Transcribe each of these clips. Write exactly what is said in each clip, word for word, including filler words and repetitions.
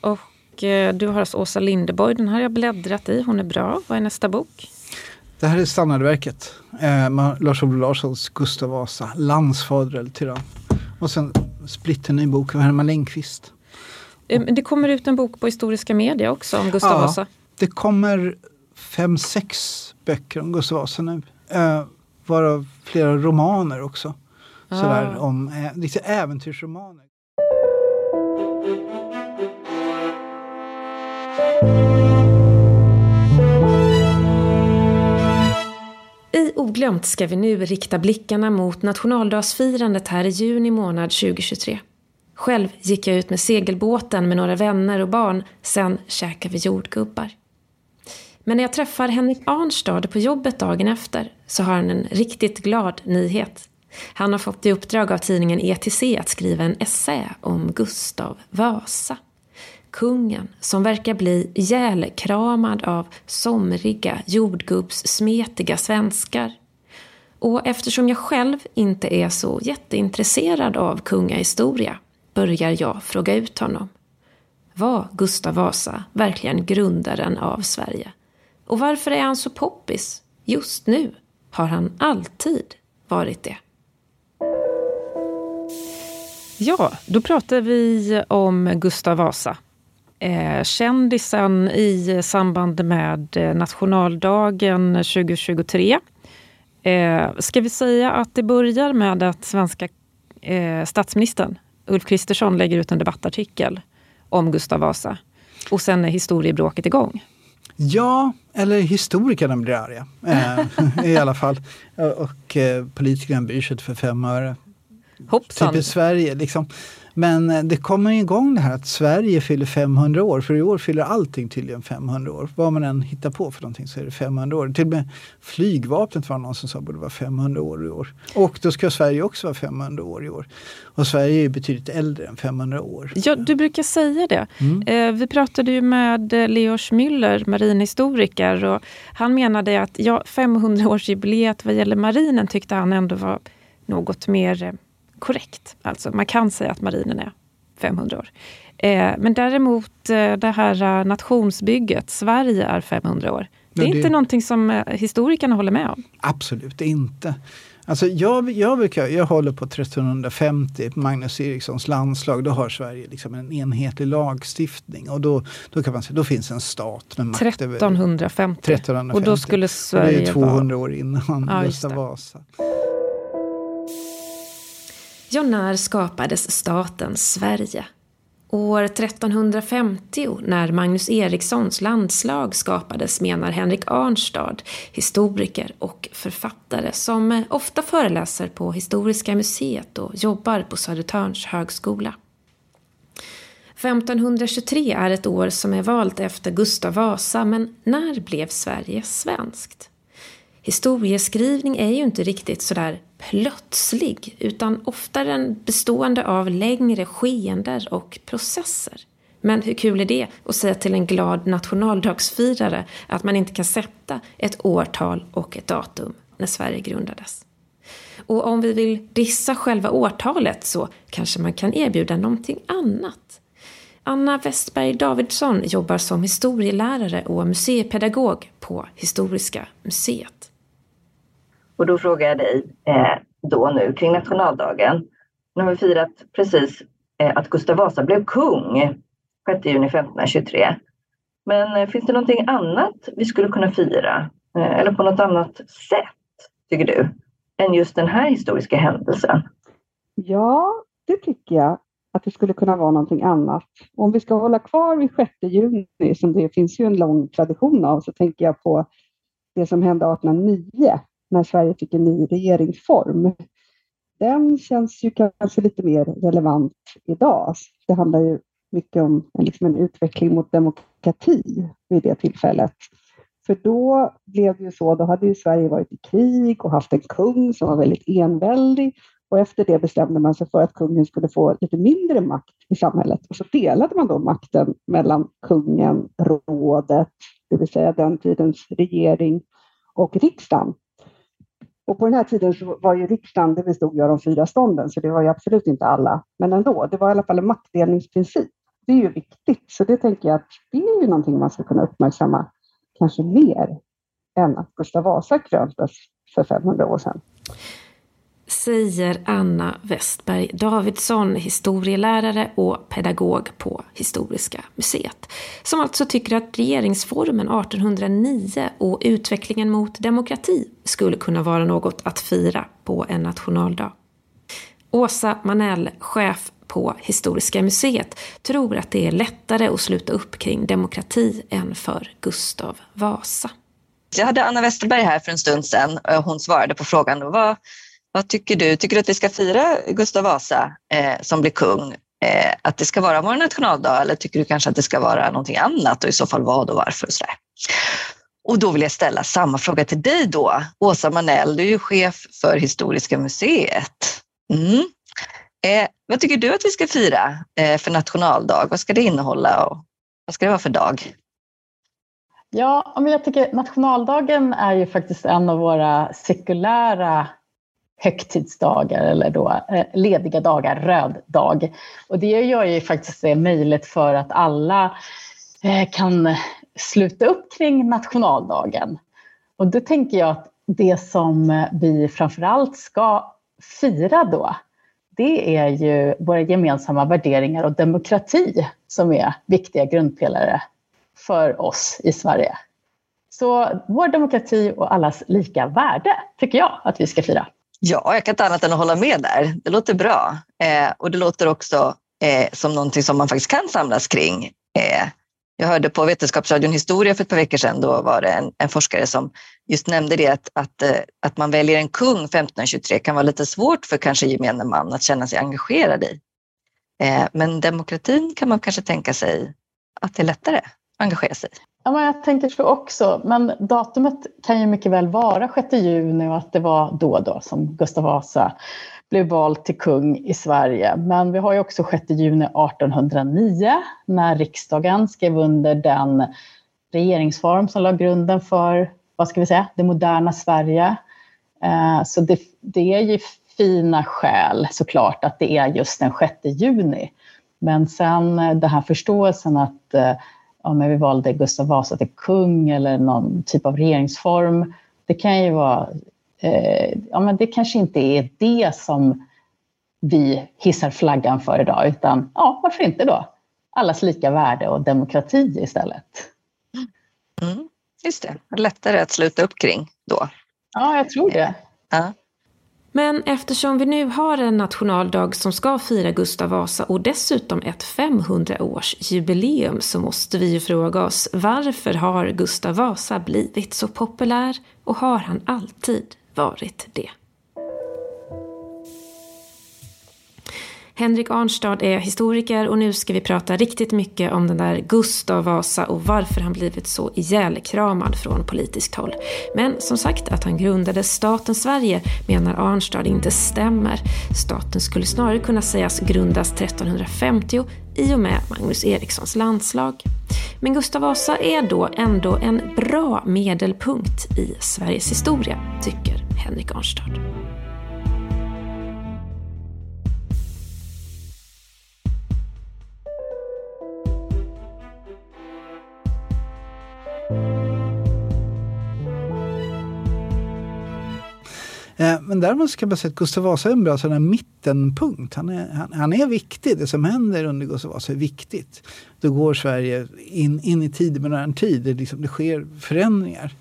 Och eh, du har alltså Åsa Lindeborg, den här jag bläddrat i, hon är bra. Vad är nästa bok? Det här är standardverket. Eh, Lars-Olof Larssons Gustav Vasa, landsfader eller tyrann. Och sen splitten i boken av Herman Lindqvist. Eh, det kommer ut en bok på historiska media också om Gustav ja, Vasa. Det kommer fem, sex böcker om Gustav Vasa nu. Eh, varav flera romaner också. Ah. Sådär om eh, lite äventyrsromaner. I Oglömt ska vi nu rikta blickarna mot nationaldagsfirandet här i juni månad tjugohundratjugotre. Själv gick jag ut med segelbåten med några vänner och barn, sen käkade vi jordgubbar. Men när jag träffar Henrik Arnstad på jobbet dagen efter så har han en riktigt glad nyhet. Han har fått i uppdrag av tidningen E T C att skriva en essä om Gustav Vasa. Kungen som verkar bli ihjälkramad av somriga, jordgubbssmetiga svenskar. Och eftersom jag själv inte är så jätteintresserad av kungahistoria börjar jag fråga ut honom. Var Gustav Vasa verkligen grundaren av Sverige? Och varför är han så poppis just nu? Har han alltid varit det? Ja, då pratar vi om Gustav Vasa. Eh, kändisen i samband med nationaldagen tjugohundratjugotre. Eh, ska vi säga att det börjar med att svenska eh, statsministern Ulf Kristersson lägger ut en debattartikel om Gustav Vasa. Och sen är historiebråket igång. Ja, eller historikerna blir arga. Eh, I alla fall. Och eh, politikerna bryr sig för fem öre. Hoppsan. Typ i Sverige liksom. Men det kommer igång det här att Sverige fyller femhundra år. För i år fyller allting tydligen femhundra år. Vad man än hittar på för någonting så är det femhundra år. Till och med flygvapnet var någon som sa borde vara femhundra år i år. Och då ska Sverige också vara femhundra år i år. Och Sverige är ju betydligt äldre än femhundra år. Ja, du brukar säga det. Mm. Vi pratade ju med Leo Schmüller, marinhistoriker. Och han menade att ja, femhundraårsjubileet vad gäller marinen tyckte han ändå var något mer... korrekt. Alltså man kan säga att marinen är femhundra år. Eh, men däremot eh, det här nationsbygget, Sverige är femhundra år. Det är ja, det... inte någonting som eh, historikerna håller med om. Absolut inte. Alltså jag, jag, brukar, jag håller på trettonhundrafemtio, Magnus Erikssons landslag. Då har Sverige liksom en enhetlig lagstiftning. Och då, då kan man säga, då finns en stat med makt trettonhundrafemtio. trettonhundrafemtio. Och då skulle Sverige vara... Det är tvåhundra år innan ja, Gustav Vasa. Ja, när skapades staten Sverige? År trettonhundrafemtio, när Magnus Erikssons landslag skapades, menar Henrik Arnstad, historiker och författare som ofta föreläser på Historiska museet och jobbar på Södertörns högskola. femtonhundratjugotre är ett år som är valt efter Gustav Vasa, men när blev Sverige svenskt? Historieskrivning är ju inte riktigt sådär plötslig utan oftare bestående av längre skeender och processer. Men hur kul är det att säga till en glad nationaldagsfirare att man inte kan sätta ett årtal och ett datum när Sverige grundades. Och om vi vill dissa själva årtalet så kanske man kan erbjuda någonting annat. Anna Westerberg Davidsson jobbar som historielärare och museipedagog på Historiska museet. Och då frågar jag dig eh, då nu kring nationaldagen. Nu har vi firat precis eh, att Gustav Vasa blev kung sjätte juni femtonhundratjugotre. Men eh, finns det någonting annat vi skulle kunna fira? Eh, eller på något annat sätt, tycker du? Än just den här historiska händelsen? Ja, det tycker jag. Att det skulle kunna vara någonting annat. Om vi ska hålla kvar vid sjätte juni, som det finns ju en lång tradition av, så tänker jag på det som hände arton hundra nio, när Sverige fick en ny regeringsform. Den känns ju kanske lite mer relevant idag. Det handlar ju mycket om liksom en utveckling mot demokrati vid det tillfället. För då blev det ju så, då hade ju Sverige varit i krig och haft en kung som var väldigt enväldig. Och efter det bestämde man sig för att kungen skulle få lite mindre makt i samhället. Och så delade man då makten mellan kungen, rådet, det vill säga den tidens regering, och riksdagen. Och på den här tiden så var ju riksdagen, det bestod ju av de fyra stånden, så det var ju absolut inte alla. Men ändå, det var i alla fall en maktdelningsprincip. det är ju viktigt. Så det tänker jag att det är ju någonting man ska kunna uppmärksamma kanske mer än att Gustav Vasa kröntes för femhundra år sedan. Säger Anna Westerberg Davidsson, historielärare och pedagog på Historiska museet, som alltså tycker att regeringsformen arton hundra nio och utvecklingen mot demokrati skulle kunna vara något att fira på en nationaldag. Åsa Marnell, chef på Historiska museet, tror att det är lättare att sluta upp kring demokrati än för Gustav Vasa. Jag hade Anna Westerberg här för en stund sedan och hon svarade på frågan då, vad Vad tycker du? Tycker du att vi ska fira Gustav Vasa eh, som blir kung? Eh, att det ska vara vår nationaldag, eller tycker du kanske att det ska vara någonting annat, och i så fall vad och varför? Och, så och då vill jag ställa samma fråga till dig då, Åsa Marnell, du är ju chef för Historiska museet. Mm. Eh, vad tycker du att vi ska fira eh, för nationaldag? Vad ska det innehålla och vad ska det vara för dag? Ja, men jag tycker nationaldagen är ju faktiskt en av våra sekulära högtidsdagar, eller då lediga dagar, röd dag. Och det gör ju faktiskt det möjligt för att alla kan sluta upp kring nationaldagen. Och då tänker jag att det som vi framförallt ska fira då, det är ju våra gemensamma värderingar och demokrati som är viktiga grundpelare för oss i Sverige. Så vår demokrati och allas lika värde tycker jag att vi ska fira. Ja, jag kan inte annat än att hålla med där. Det låter bra. Eh, och det låter också eh, som någonting som man faktiskt kan samlas kring. Eh, jag hörde på Vetenskapsradion Historia för ett par veckor sedan. Då var det en, en forskare som just nämnde det. Att, att, eh, att man väljer en kung femton tjugotre kan vara lite svårt för kanske gemene man att känna sig engagerad i. Eh, men demokratin kan man kanske tänka sig att det är lättare att engagera sig. Ja, men jag tänker så också, men datumet kan ju mycket väl vara sjätte juni och att det var då då som Gustav Vasa blev vald till kung i Sverige. Men vi har ju också sjätte juni arton hundra nio när riksdagen skrev under den regeringsform som la grunden för, vad ska vi säga, det moderna Sverige. Så det, det är ju fina skäl såklart att det är just den sjätte juni. Men sen den här förståelsen att om vi valde Gustav Vasa till kung eller någon typ av regeringsform, det kan ju vara, eh, ja men det kanske inte är det som vi hissar flaggan för idag, utan ja, varför inte då? Allas lika värde och demokrati istället. Mm, just det, lättare att sluta upp kring då. Ja, jag tror det. Ja. Men eftersom vi nu har en nationaldag som ska fira Gustav Vasa och dessutom ett femhundraårsjubileum, så måste vi ju fråga oss, varför har Gustav Vasa blivit så populär och har han alltid varit det? Henrik Arnstad är historiker och nu ska vi prata riktigt mycket om den där Gustav Vasa och varför han blivit så ihjälkramad från politiskt håll. Men som sagt, att han grundade staten Sverige menar Arnstad inte stämmer. Staten skulle snarare kunna sägas grundas tretton femtio i och med Magnus Erikssons landslag. Men Gustav Vasa är då ändå en bra medelpunkt i Sveriges historia, tycker Henrik Arnstad. Men däremot ska man säga att Gustav Vasa är en bra sådan mittenpunkt. Han är, han, han är viktig. Det som händer under Gustav Vasa är viktigt. Då går Sverige in, in i tid med en tid. Det, liksom, det sker förändringar.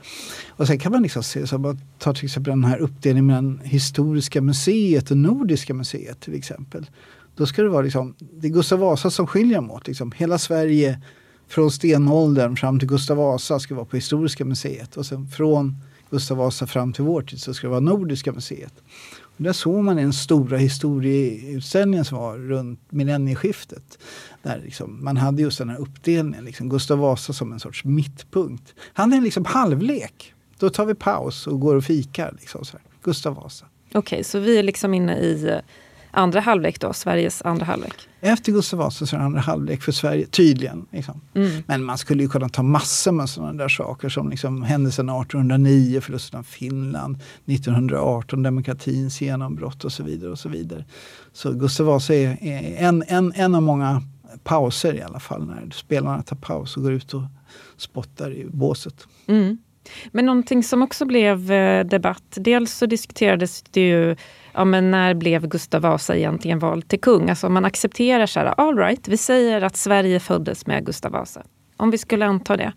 Och sen kan man liksom se, så man tar till exempel den här uppdelningen mellan Historiska museet och Nordiska museet till exempel. Då ska det vara liksom, det är Gustav Vasa som skiljer dem åt. Liksom. Hela Sverige från stenåldern fram till Gustav Vasa ska vara på Historiska museet. Och sen från Gustav Vasa fram till vår tid så ska det vara Nordiska museet. Och där såg man en stora historieutställningen som var runt millennieskiftet. Där liksom, man hade just den här uppdelningen. Liksom Gustav Vasa som en sorts mittpunkt. Han är liksom halvlek. Då tar vi paus och går och fikar. Liksom så här. Gustav Vasa. Okej, okay, så vi är liksom inne i andra halvlek då, Sveriges andra halvlek. Efter Gustav Vasa så är det andra halvlek för Sverige, tydligen. Liksom. Mm. Men man skulle ju kunna ta massor med sådana där saker som liksom händelsen arton hundra nio, förlusten av Finland, nittonhundraarton, demokratins genombrott och så vidare. Och så vidare. Så Gustav Vasa är en, en, en av många pauser i alla fall. När spelarna tar paus och går ut och spottar i båset. Mm. Men någonting som också blev debatt, dels så diskuterades det ju, ja, men när blev Gustav Vasa egentligen vald till kung? Alltså om man accepterar så här, all right, vi säger att Sverige föddes med Gustav Vasa. Om vi skulle anta det.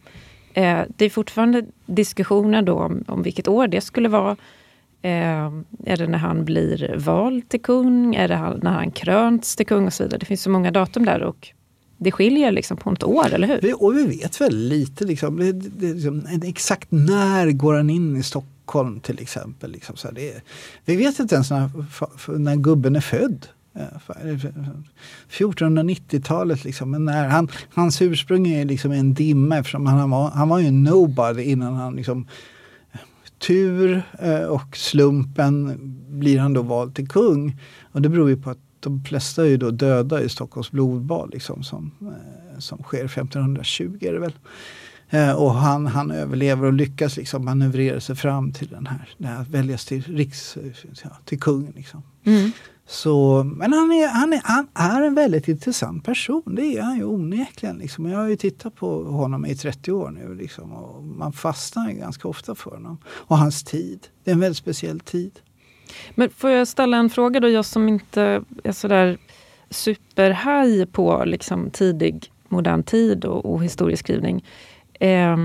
Eh, det är fortfarande diskussioner då om, om vilket år det skulle vara. Eh, är det när han blir vald till kung? Är det han, när han krönts till kung och så vidare? Det finns så många datum där och det skiljer liksom på ett år, eller hur? Vi, och vi vet väl lite liksom, det, det, liksom exakt när går han in i Stockholm till exempel. Liksom, så här, det, vi vet inte ens när, när gubben är född. fjortonhundranittiotalet liksom, men när han, hans ursprung är liksom en dimma eftersom han var, han var ju nobody innan han liksom tur och slumpen blir han då vald till kung, och det beror ju på att de flesta är ju då döda i Stockholms blodbad liksom, som, som sker femtonhundratjugo är det väl, och han, han överlever och lyckas liksom manövrera sig fram till den här, det här väljas till riks, ja, till kungen liksom. Mm. Så, men han är, han, är, han är en väldigt intressant person. Det är han ju onekligen. Liksom. Jag har ju tittat på honom i trettio år nu. Liksom, och man fastnar ju ganska ofta för honom. Och hans tid. Det är en väldigt speciell tid. Men får jag ställa en fråga då? Jag som inte är sådär superhaj på liksom, tidig modern tid och, och historieskrivning. Eh,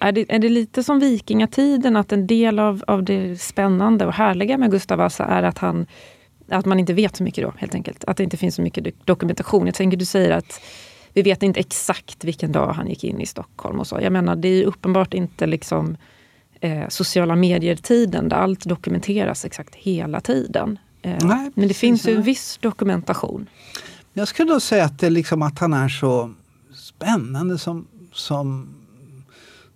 är, det, är det lite som vikingatiden? Att en del av, av det spännande och härliga med Gustav Vasa är att han... Att man inte vet så mycket då, helt enkelt. Att det inte finns så mycket dokumentation. Jag tänker, du säger att vi vet inte exakt vilken dag han gick in i Stockholm och så. Jag menar, det är ju uppenbart inte liksom eh, sociala medier-tiden där allt dokumenteras exakt hela tiden. Eh, Nej, men det finns ju en viss dokumentation. Jag skulle då säga att, det liksom, att han är så spännande som... som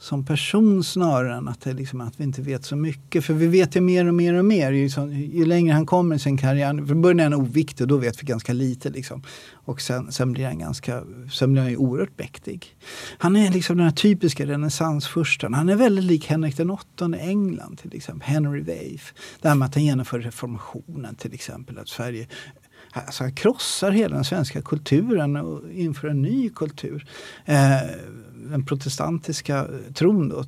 som person snarare än att, det liksom, att vi inte vet så mycket. För vi vet ju mer och mer och mer. Ju, liksom, ju längre han kommer i sin karriär. För början är han oviktig och då vet vi ganska lite. Liksom. Och sen, sen blir han ganska, sen blir han ju oerhört mäktig. Han är liksom den här typiska renässansfursten. Han är väldigt lik Henrik den åttonde i England till exempel. Henry the eighth. Det här med att han genomför reformationen till exempel. Att Sverige... Alltså han krossar hela den svenska kulturen och inför en ny kultur. Eh, den protestantiska tron då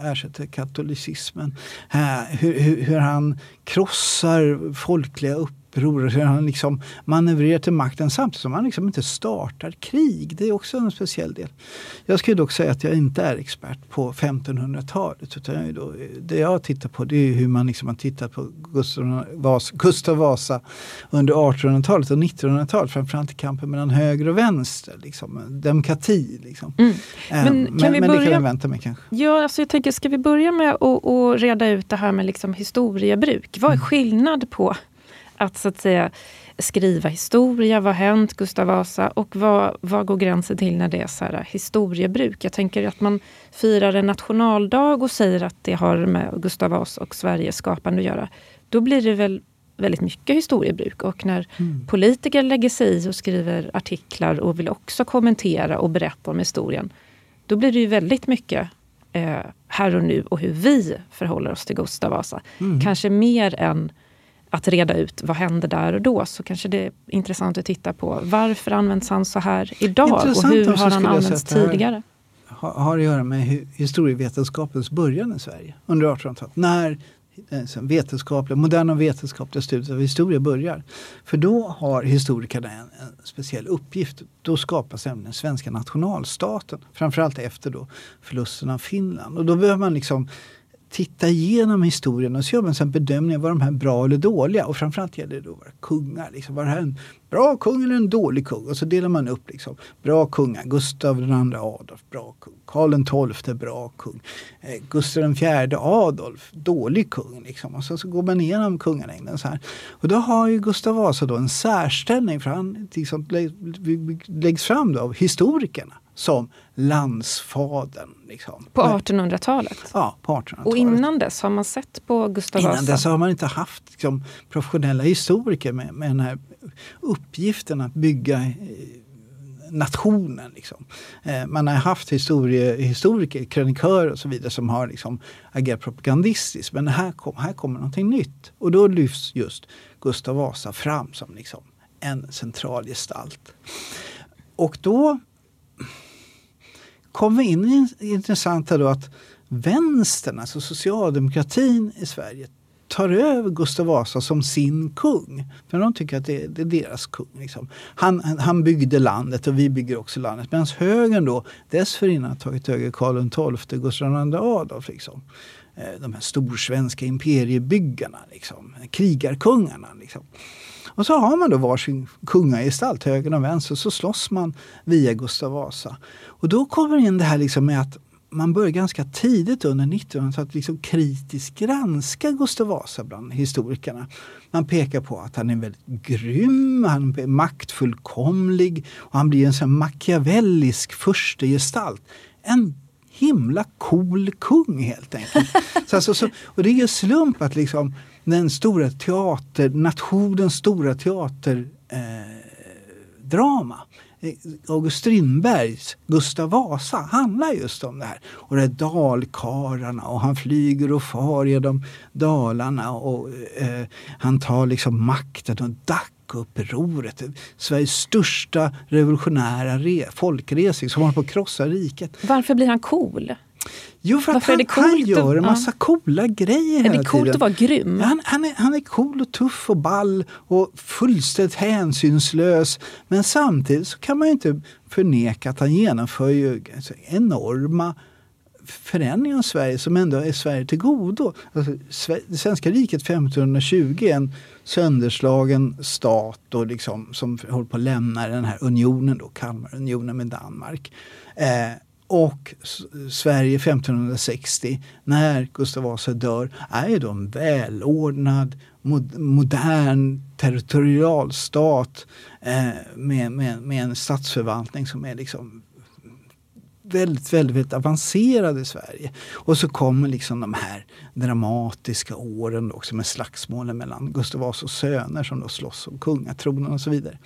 ersätter katolicismen. Eh, hur, hur, hur han krossar folkliga uppror, hur han liksom manövrerar till makten samtidigt som han liksom inte startar krig. Det är också en speciell del. Jag skulle dock säga att jag inte är expert på femtonhundratalet. Utan jag då, det jag tittar på det är hur man liksom har tittat på Gustav Vasa, Gustav Vasa under artonhundratalet och nittonhundratalet. Framförallt i kampen mellan höger och vänster. Liksom, demokrati. Liksom. Mm. Men, um, men, men börja... det kan vi vänta med kanske. Ja, alltså jag tänker, ska vi börja med att och reda ut det här med liksom historiebruk? Vad är skillnad på att så att säga skriva historia, vad hänt Gustav Vasa, och vad, vad går gränsen till när det är så här historiebruk? Jag tänker att man firar en nationaldag och säger att det har med Gustav Vasa och Sveriges skapande att göra. Då blir det väl väldigt mycket historiebruk, och när mm. politiker lägger sig i och skriver artiklar och vill också kommentera och berätta om historien, då blir det ju väldigt mycket eh, här och nu och hur vi förhåller oss till Gustav Vasa. Mm. Kanske mer än att reda ut vad händer där och då, så kanske det är intressant att titta på varför används han så här idag intressant, och hur har han använts tidigare? Har, har att göra med historievetenskapens början i Sverige under artonhundratalet. När vetenskapliga, moderna vetenskapliga studier av historia börjar. För då har historikerna en, en speciell uppgift. Då skapas även den svenska nationalstaten. Framförallt efter då förlusten av Finland. Och då behöver man liksom titta igenom historien och så gör man en bedömning av var de här bra eller dåliga. Och framförallt gäller det då våra kungar. Liksom. Var det här en bra kung eller en dålig kung? Och så delar man upp liksom, bra kungar. Gustav den andra Adolf, bra kung. Karl den tolfte, bra kung. Eh, Gustav den fjärde Adolf, dålig kung. Liksom. Och så, så går man igenom kungalängden så här. Och då har ju Gustav Vasa då en särställning, för han liksom, lä- lä- läggs fram då av historikerna. Som landsfadern. Liksom. På artonhundratalet? Ja, på artonhundratalet. Och innan dess har man sett på Gustav Vasa? Innan dess har man inte haft liksom, professionella historiker med, med den här uppgiften att bygga eh, nationen. Liksom. Eh, man har haft historie, historiker, krönikörer och så vidare som har liksom, agerat propagandistiskt. Men här, kom, här kommer någonting nytt. Och då lyfts just Gustav Vasa fram som liksom, en central gestalt. Och då kom vi in i det intressanta då att vänstern, alltså socialdemokratin i Sverige, tar över Gustav Vasa som sin kung. För de tycker att det är, det är deras kung. Liksom. Han, han byggde landet och vi bygger också landet. Medan högern då dessförinnan har tagit över Karl den tolfte, Gustav den andre Adolf. Liksom. De här storsvenska imperiebyggarna. Liksom. Krigarkungarna. Liksom. Och så har man då varsin kungagestalt, höger och vänster, och så slåss man via Gustav Vasa. Och då kommer in det här liksom med att man börjar ganska tidigt under nittonhundratalet att liksom kritiskt granska Gustav Vasa bland historikerna. Man pekar på att han är väldigt grym, han är maktfullkomlig och han blir en sån machiavellisk förstegestalt. En himla cool kung helt enkelt. Så alltså, så, och det är ju slump att liksom den stora teater, nationens stora teaterdrama. Eh, August Strindbergs Gustav Vasa handlar just om det här. Och det är dalkararna och han flyger och far genom Dalarna och eh, han tar liksom makten och Dackupproret. Sveriges största revolutionära re- folkresning som håller på att krossa riket. Varför blir han cool? Jo, för Varför att han, han gör en massa ja. coola grejer hela tiden. Är det coolt att vara grym? Han, han, är, han är cool och tuff och ball och fullständigt hänsynslös. Men samtidigt så kan man ju inte förneka att han genomför ju enorma förändringar av Sverige som ändå är Sverige till godo. Alltså, det svenska riket femton tjugo är en sönderslagen stat och liksom, som håller på att lämna den här unionen då, Kalmarunionen med Danmark. Eh, Och Sverige femton sextio, när Gustav Vasa dör, är då en välordnad, modern territorialstat eh, med, med, med en statsförvaltning som är liksom väldigt, väldigt, väldigt avancerad i Sverige. Och så kommer liksom de här dramatiska åren då också med slagsmålen mellan Gustav Vasa och söner som då slåss om kungatronen och så vidare.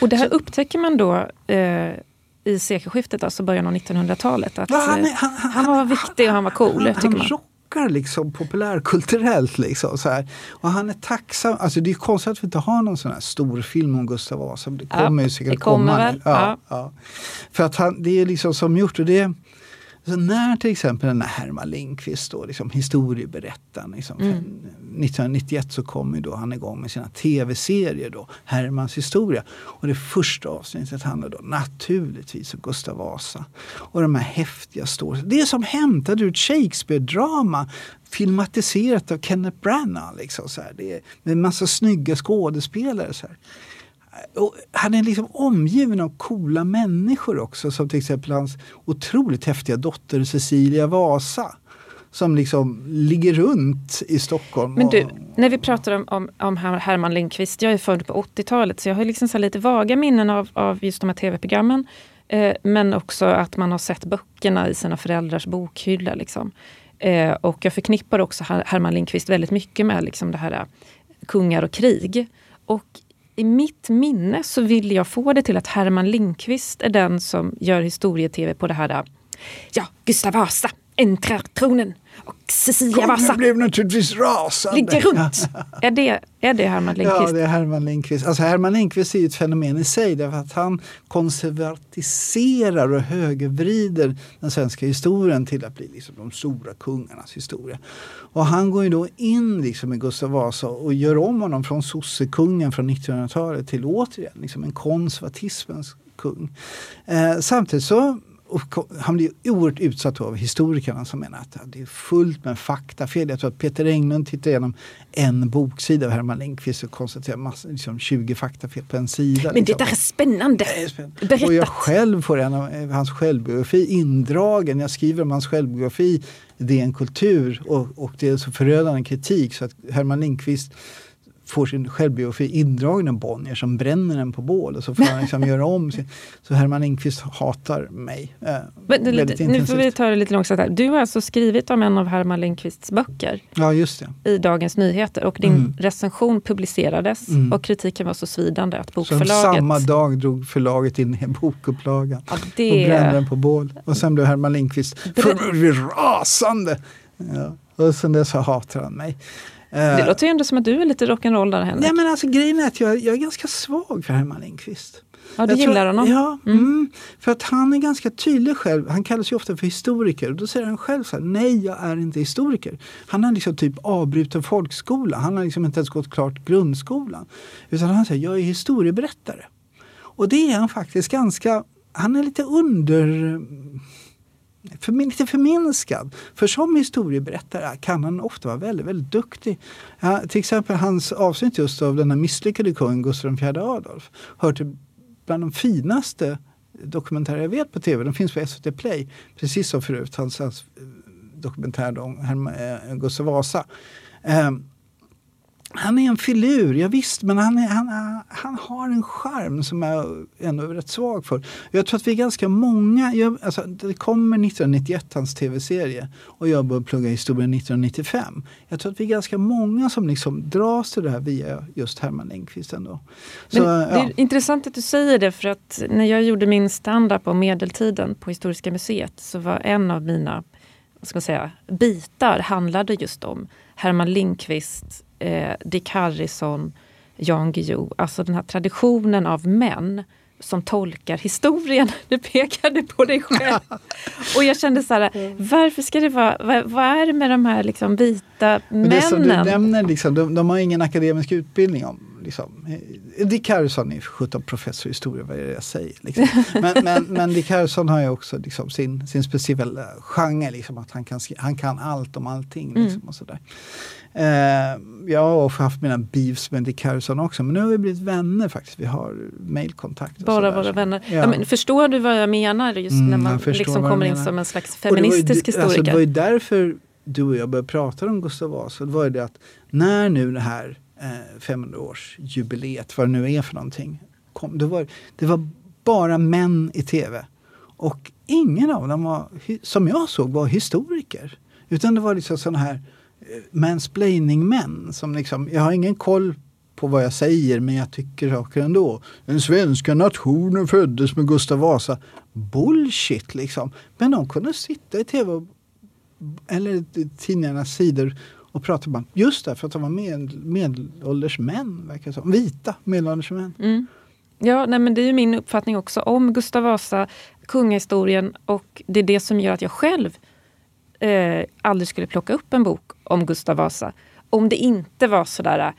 Och det här så, upptäcker man då... Eh... i sekelskiftet, alltså början av nittonhundratalet. Att, ja, han, han, han, han var viktig och han var cool, han, tycker man. Han rockar liksom populärkulturellt liksom så här. Och han är tacksam. Alltså det är konstigt att vi inte har någon sån här stor film om Gustav Vasa. Det kommer ja, ju säkert det kommer komma. Väl. Ja, ja. Ja. För att han, det är liksom som gjort och det så när till exempel den här Herman Lindqvist då, liksom historieberättaren liksom, mm. nittonhundranittioett så kom ju då han igång med sina tv-serier då, Hermans historia. Och det första avsnittet handlar då naturligtvis om Gustav Vasa. Och de här häftiga storyn. Det är som hämtade ur ett Shakespeare-drama filmatiserat av Kenneth Branagh liksom så här. Det är med en massa snygga skådespelare så här. Och han är liksom omgiven av coola människor också, som till exempel hans otroligt häftiga dotter Cecilia Vasa som liksom ligger runt i Stockholm. Men du, och, när vi pratar om, om, om Herman Lindqvist, jag är född på åttiotalet så jag har liksom så lite vaga minnen av, av just de här tv-programmen eh, men också att man har sett böckerna i sina föräldrars bokhylla liksom. eh, och jag förknippar också Herman Lindqvist väldigt mycket med liksom det här kungar och krig, och i mitt minne så vill jag få det till att Herman Lindqvist är den som gör historietv på det här. Ja, Gustav Vasa äntrar tronen och Cecilia Vasa. Kungen blev naturligtvis rasande. Ligger runt. Är det, är det Herman Lindqvist? Ja, det är Herman Lindqvist. Alltså Herman Lindqvist är ju ett fenomen i sig därför att han konservatiserar och högervrider den svenska historien till att bli liksom de stora kungarnas historia. Och han går ju då in liksom i Gustav Vasa och gör om honom från sossekungen från nittonhundratalet till återigen liksom en konservatismens kung. Eh, samtidigt så Och han blir oerhört utsatt av historikerna som menar att det är fullt med faktafel. Jag tror att Peter Englund tittar igenom en boksida av Herman Lindqvist och konstaterar massor, liksom tjugo faktafel på en sida. Men liksom. Det där är spännande. Det är spännande. Berättat. Och jag själv får en av hans självbiografi indragen. Jag skriver om hans självbiografi, det är en kultur och, och det är så förödande kritik så att Herman Lindqvist får sin självbiografi indragen av Bonnier som bränner den på bål och så får han liksom göra om sin. Så Herman Lindqvist hatar mig. Eh, Men, väldigt nu får vi ta det lite långsamt här. Du har alltså skrivit om en av Herman Lindqvists böcker. Ja, just det. I Dagens Nyheter och din mm. recension publicerades mm. och kritiken var så svidande att bokförlaget... Så samma dag drog förlaget in i bokupplagan ja, det... och brände den på bål. Och sen blev Herman Lindqvist för... rasande. Ja. Och sen dess hatar han mig. Det låter ju ändå som att du är lite rock'n'roll där, Henrik. Nej, men alltså grejen är att jag, jag är ganska svag för Herman Lindqvist. Ja, du jag gillar tror, honom. Ja, mm. Mm, för att han är ganska tydlig själv. Han kallas ju ofta för historiker. Och då säger han själv så här, nej jag är inte historiker. Han har liksom typ avbruten folkskola. Han har liksom inte ens gått klart grundskolan. Utan han säger, jag är historieberättare. Och det är han faktiskt ganska, han är lite under... För, lite förminskad. För som historieberättare kan han ofta vara väldigt, väldigt duktig. Ja, till exempel hans avsnitt just av den här misslyckade kungen Gustav den fjärde Adolf hör till bland de finaste dokumentärer jag vet på tv. De finns på S V T Play. Precis som förut hans, hans dokumentär om Herman, Gustav Vasa. Um, han är en filur, ja visst, men han, är, han, han har en charm som jag ändå är rätt svag för. Jag tror att vi är ganska många, jag, alltså, det kommer nittonhundranittioett hans tv-serie och jag började plugga historien nittonhundranittiofem. Jag tror att vi är ganska många som liksom dras till det här via just Herman Lindqvist ändå. Så, men det är ja. intressant att du säger det, för att när jag gjorde min stand-up om medeltiden på Historiska museet så var en av mina, vad ska man säga, bitar handlade just om Herman Lindqvist, eh, Dick Harrison, Jan Guillou. Alltså den här traditionen av män som tolkar historien. Du pekade på dig själv. Och jag kände så här, varför ska det vara, vad, vad är det med de här liksom vita männen? Det som du nämner, liksom, de, de har ingen akademisk utbildning om. Liksom. Dick Harrison är sjutton professor i historia, vad är det jag säger? Liksom. Men, men, men Dick Harrison har ju också liksom sin, sin speciella genre, liksom, att han kan, han kan allt om allting. Liksom, mm. och sådär. Eh, jag har haft mina beefs med Dick Harrison också, men nu har vi blivit vänner faktiskt. Vi har mejlkontakt. Bara våra vänner. Ja. Ja, men förstår du vad jag menar just mm, när man liksom kommer in som en slags feministisk historiker? Alltså, det var ju därför du och jag började prata om Gustav Vasa. Det var ju det att när nu det här femhundraårsjubileet, vad det nu är för någonting. Kom, det, var, det var bara män i tv. Och ingen av dem var, som jag såg, var historiker. Utan det var liksom sådana här mansplaining-män som liksom, jag har ingen koll på vad jag säger, men jag tycker saker ändå. Den svenska nationen föddes med Gustav Vasa. Bullshit liksom. Men de kunde sitta i tv eller tidningarnas sidor och pratar bara, just därför att de var med, medelålders män, verkar som. Vita medelålders män. Mm. Ja, nej, men det är ju min uppfattning också om Gustav Vasa, kungahistorien, och det är det som gör att jag själv eh, aldrig skulle plocka upp en bok om Gustav Vasa. Om det inte var sådär,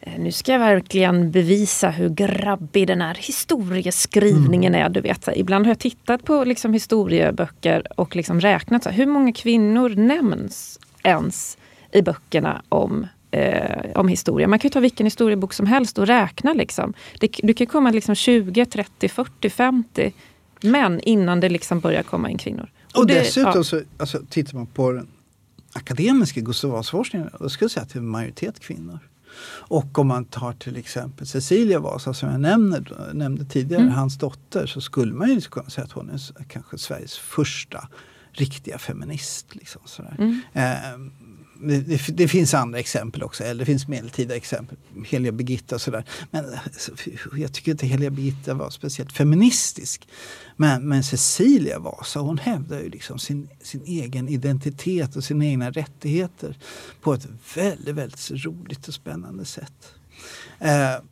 eh, nu ska jag verkligen bevisa hur grabbig den här historieskrivningen mm. är, du vet. Så, ibland har jag tittat på liksom, historieböcker och liksom, räknat så, hur många kvinnor nämns ens i böckerna om, eh, om historia. Man kan ju ta vilken historiebok som helst och räkna. Liksom. Det, du kan komma liksom tjugo, trettio, fyrtio, femtio män innan det liksom börjar komma in kvinnor. Och, och det, dessutom ja. så alltså, tittar man på den akademiska Gustav Vasa-forskningen, då skulle jag säga att det är majoritet kvinnor. Och om man tar till exempel Cecilia Vasa som jag nämnde, nämnde tidigare, mm. hans dotter, så skulle man ju kunna säga att hon är kanske Sveriges första riktiga feminist. Liksom, sådär. Mm. Eh, Det, det, det finns andra exempel också, eller det finns medeltida exempel, Helia Birgitta och sådär. Men alltså, jag tycker inte Helia Birgitta var speciellt feministisk. Men, men Cecilia Vasa, hon hävdar ju liksom sin, sin egen identitet och sina egna rättigheter på ett väldigt, väldigt roligt och spännande sätt. Eh,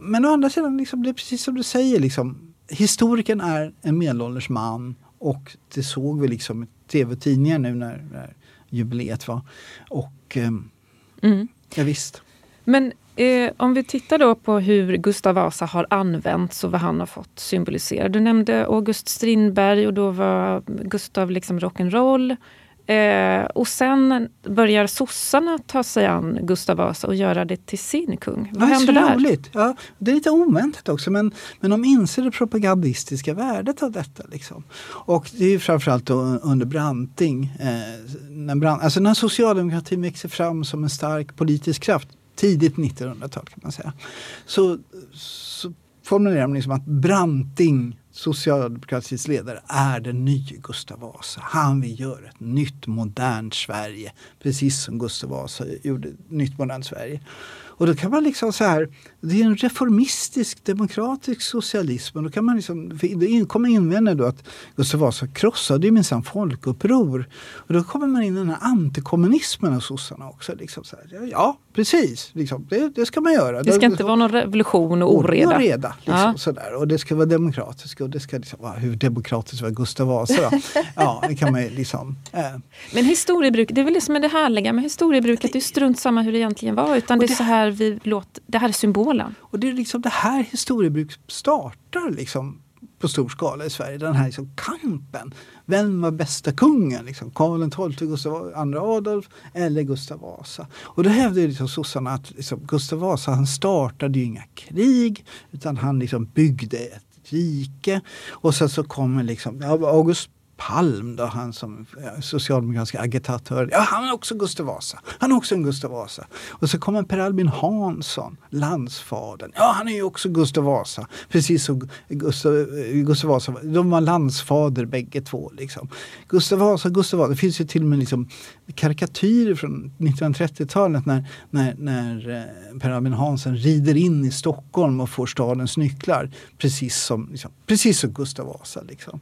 men å andra sidan, liksom, det är precis som du säger, liksom, historikern är en medelålders man, och det såg vi liksom i tv-tidningar nu när, när jubileet var. Och eh, mm. ja visst. Men eh, om vi tittar då på hur Gustav Vasa har använts och vad han har fått symbolisera. Du nämnde August Strindberg, och då var Gustav liksom rock'n'roll. Eh, och sen börjar sossarna ta sig an Gustav Vasa och göra det till sin kung. Vad ja, händer där? Roligt. Ja, det är lite oväntat också, men, men de inser det propagandistiska värdet av detta. Liksom. Och det är ju framförallt då under Branting. Eh, när, Brant, alltså när socialdemokratin växer fram som en stark politisk kraft, tidigt nittonhundratal kan man säga, så, så formulerar man liksom att Branting, socialdemokratins ledare, är den nya Gustav Vasa. Han vill göra ett nytt, modernt Sverige. Precis som Gustav Vasa gjorde ett nytt, modernt Sverige. Och då kan man liksom så här, det är en reformistisk demokratisk socialism, och då kan man liksom, det kommer invända då att Gustav Vasa krossade ju minsann folkuppror, och då kommer man in i den här antikommunismen av sossarna också liksom så här, ja precis liksom, det, det ska man göra. Det ska inte vara någon revolution och oreda. oreda liksom, ja. Sådär. Och det ska vara demokratiskt, och det ska liksom, va, hur demokratiskt var Gustav Vasa? Ja, det kan man ju liksom. Eh. Men historiebruket, det är väl det som är det härliga med historiebruket, det är strunt samma hur det egentligen var, utan det, det är så här vi låter, det här är symbolen. Och det är liksom det här historiebruket startar liksom på stor skala i Sverige, den här liksom kampen. Vem var bästa kungen? Liksom, Karl den tolfte, Gustav den andre Adolf eller Gustav Vasa? Och då hävdade liksom sossarna att liksom, Gustav Vasa, han startade ju inga krig, utan han liksom byggde ett rike. Och sen så kommer liksom August Palm då, han som socialdemokratiska agitatör. Ja, han är också Gustav Vasa. Han är också en Gustav Vasa. Och så kommer Per Albin Hansson, landsfadern. Ja, han är ju också Gustav Vasa. Precis som Gustav, Gustav Vasa. De var landsfader bägge två liksom. Gustav Vasa, Gustav Vasa. Det finns ju till och med liksom karikatyrer från nittonhundratrettiotalet när, när, när Per Albin Hansson rider in i Stockholm och får stadens nycklar. Precis som, liksom, precis som Gustav Vasa liksom.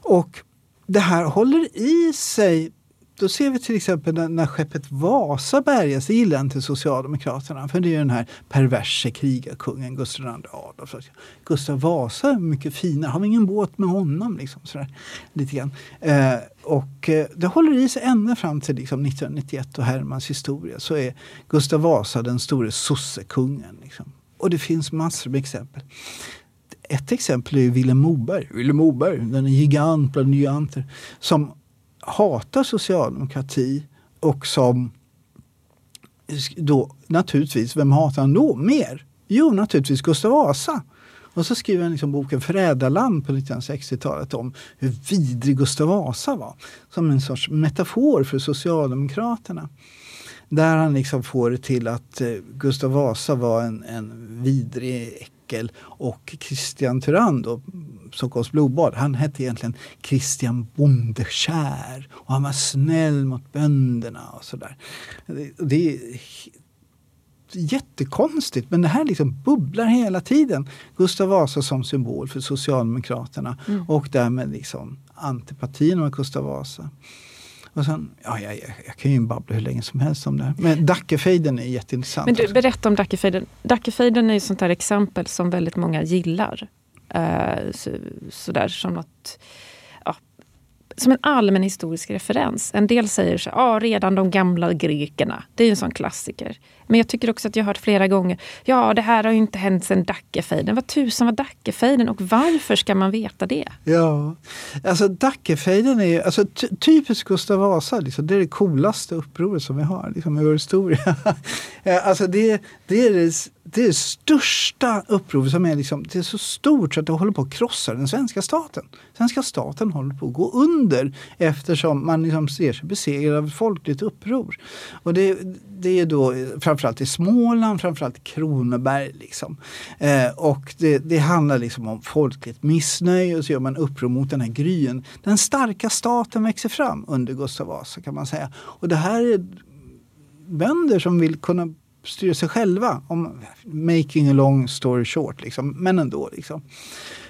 Och det här håller i sig. Då ser vi till exempel när, när skeppet Vasa bärgas, det gillar inte Socialdemokraterna, för det är ju den här perverse krigarkungen Gustav den andre Adolf. Gustav Vasa är mycket finare, har vi ingen båt med honom liksom, sådär, lite grann. Eh, och eh, det håller i sig ända fram till liksom, nittonhundranittioett och Hermans historia, så är Gustav Vasa den store sossekungen liksom. Och det finns massor med exempel. Ett exempel är Vilhelm Moberg. Vilhelm Moberg, den är gigant bland giganter, som hatar socialdemokrati och som då naturligtvis, vem hatar han då mer? Jo, naturligtvis Gustav Vasa. Och så skriver han liksom boken Förrädarland på nittonhundrasextiotalet om hur vidrig Gustav Vasa var. Som en sorts metafor för Socialdemokraterna. Där han liksom får det till att Gustav Vasa var en, en vidrig och Christian Tyrann då, Stockholms blodbad, han hette egentligen Christian Bondekär och han var snäll mot bönderna och sådär. Det, det är jättekonstigt, men det här liksom bubblar hela tiden. Gustav Vasa som symbol för Socialdemokraterna mm. och därmed liksom antipatin av Gustav Vasa. Och sen, ja, jag, jag, jag kan ju babbla hur länge som helst om det här. Men Dackefejden är jätteintressant. Men du, berätta om Dackefejden. Dackefejden är ju sånt här exempel som väldigt många gillar. Eh, så, så där, som något, ja, som en allmän historisk referens. En del säger så ja, ah, redan de gamla grekerna. Det är ju en sån klassiker. Men jag tycker också att jag har hört flera gånger, ja, det här har ju inte hänt sedan Dackefejden. Vad tusan var Dackefejden och varför ska man veta det? Ja, alltså Dackefejden är ju alltså, ty- typiskt Gustav Vasa. Liksom, det är det coolaste upproret som vi har liksom, i vår historia. Alltså det, det är det, det är största upproret som är, liksom, det är så stort så att det håller på att krossa den svenska staten. Svenska staten håller på att gå under eftersom man liksom ser sig besegrad av ett folkligt uppror. Och det, det är då framförallt framförallt i Småland, framförallt i Kronoberg liksom. Eh, och det, det handlar liksom om folkligt missnöje och så gör man uppror mot den här gryen. Den starka staten växer fram under Gustav Vasa kan man säga. Och det här är bönder som vill kunna styra sig själva, om making a long story short liksom, men ändå liksom.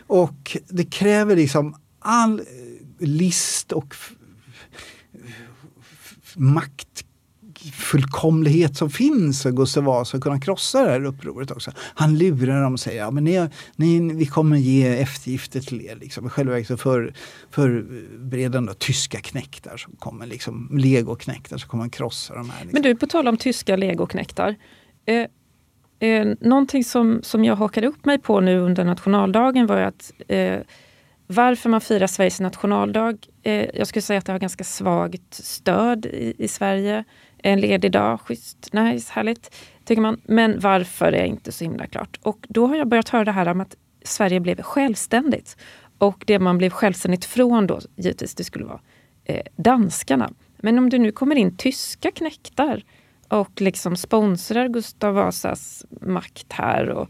Och det kräver liksom all list och f- f- makt fullkomlighet som finns för Gustav Vasa att kunna krossa det här upproret också. Han lurar dem och säger, ja men ni, ni, vi kommer ge eftergifter till er liksom. Själva verket för, förberedande tyska knäktar som kommer liksom, legoknäktar som kommer att krossa de här. Liksom. Men du, på tal om tyska legoknäktar, eh, eh, någonting som, som jag hakade upp mig på nu under nationaldagen var att eh, varför man firar Sveriges nationaldag, eh, jag skulle säga att det har ganska svagt stöd i, i Sverige. En ledig dag, schysst, nice, härligt, tycker man. Men varför är inte så himla klart. Och då har jag börjat höra det här om att Sverige blev självständigt. Och det man blev självständigt från då, givetvis, det skulle vara eh, danskarna. Men om du nu kommer in tyska knäktar och liksom sponsrar Gustav Vasas makt här. Och,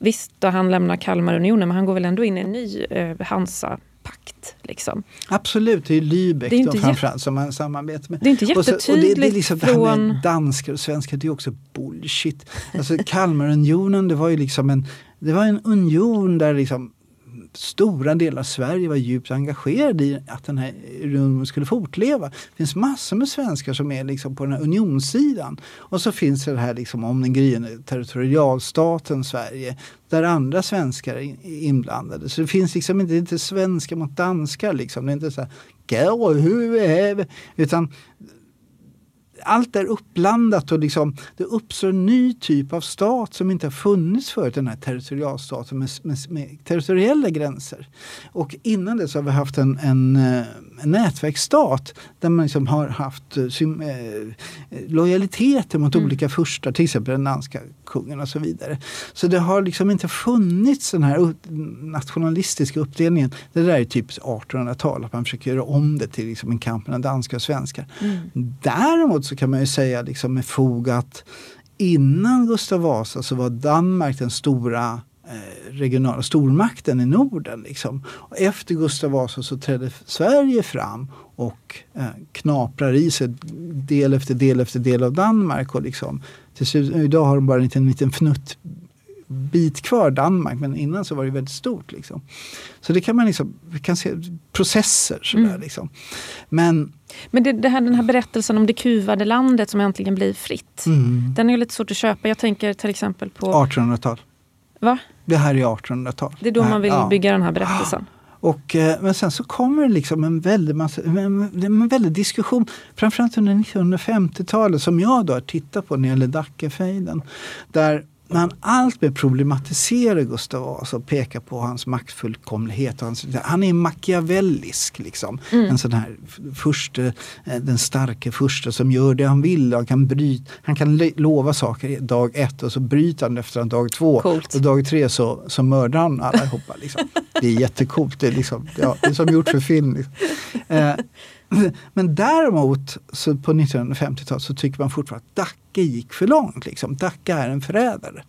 visst, då han lämnar Kalmarunionen, men han går väl ändå in i en ny eh, Hansa. Pakt, liksom. Absolut, det är Lübeck det är då framförallt jätt... som man samarbetar med. Det är inte jättetydligt och så, och det, det är liksom från... Det här med danskar och svenskar, det är också boll shit. Alltså Kalmarunionen, det var ju liksom en, det var en union där liksom stora delar av Sverige var djupt engagerade i att den här unionen skulle fortleva. Det finns massor med svenskar som är liksom på den här unionssidan. Och så finns det här liksom om den gryende territorialstaten Sverige där andra svenskar är inblandade. Så det finns liksom inte, inte svenskar mot danskar liksom. Det är inte så här, utan allt är uppblandat och liksom, det uppstår en ny typ av stat som inte har funnits förut, den här territorialstaten med, med, med territoriella gränser. Och innan det så har vi haft en, en, en nätverksstat där man liksom har haft sim, eh, lojaliteter mot mm. olika furstar, till exempel den danska kungen och så vidare. Så det har liksom inte funnits den här nationalistiska uppdelningen. Det där är typ artonhundratalet, att man försöker göra om det till liksom en kamp mellan danska och svenskar. Mm. Däremot så kan man ju säga liksom med fog att innan Gustav Vasa så var Danmark den stora eh, regionala stormakten i Norden. Liksom. Och efter Gustav Vasa så trädde Sverige fram och eh, knaprar i sig del efter del efter del av Danmark. Och liksom, till slut, idag har de bara en liten, liten fnuttbit kvar Danmark, men innan så var det väldigt stort. Liksom. Så det kan man liksom, vi kan se processer sådär mm. liksom. Men... Men det, det här, den här berättelsen om det kuvade landet som äntligen blir fritt, mm. den är ju lite svårt att köpa. Jag tänker till exempel på... artonhundratal. Va? Det här är artonhundratal. Det är då det här, man vill ja. bygga den här berättelsen. Och, men sen så kommer det liksom en väldigt, massa, en, en väldigt diskussion, framförallt under nittonhundrafemtiotalet, som jag då har tittat på när det gäller Dackefejden, där man alltmer problematiserar Gustav Vasa och pekar på hans maktfullkomlighet. Och hans, han är machiavellisk liksom. Mm. En sån här förste, den starke förste som gör det han vill. Han kan, bryta, han kan lova saker dag ett och så bryter han efter dag två. Coolt. Och dag tre så, så mördar han allihopa. Liksom. Det är jättekult. Det är, liksom, ja, det är som gjort för film. Liksom. Eh, Men däremot så på nittonhundrafemtiotalet så tycker man fortfarande att Dacke gick för långt. Liksom. Dacke är en förrädare.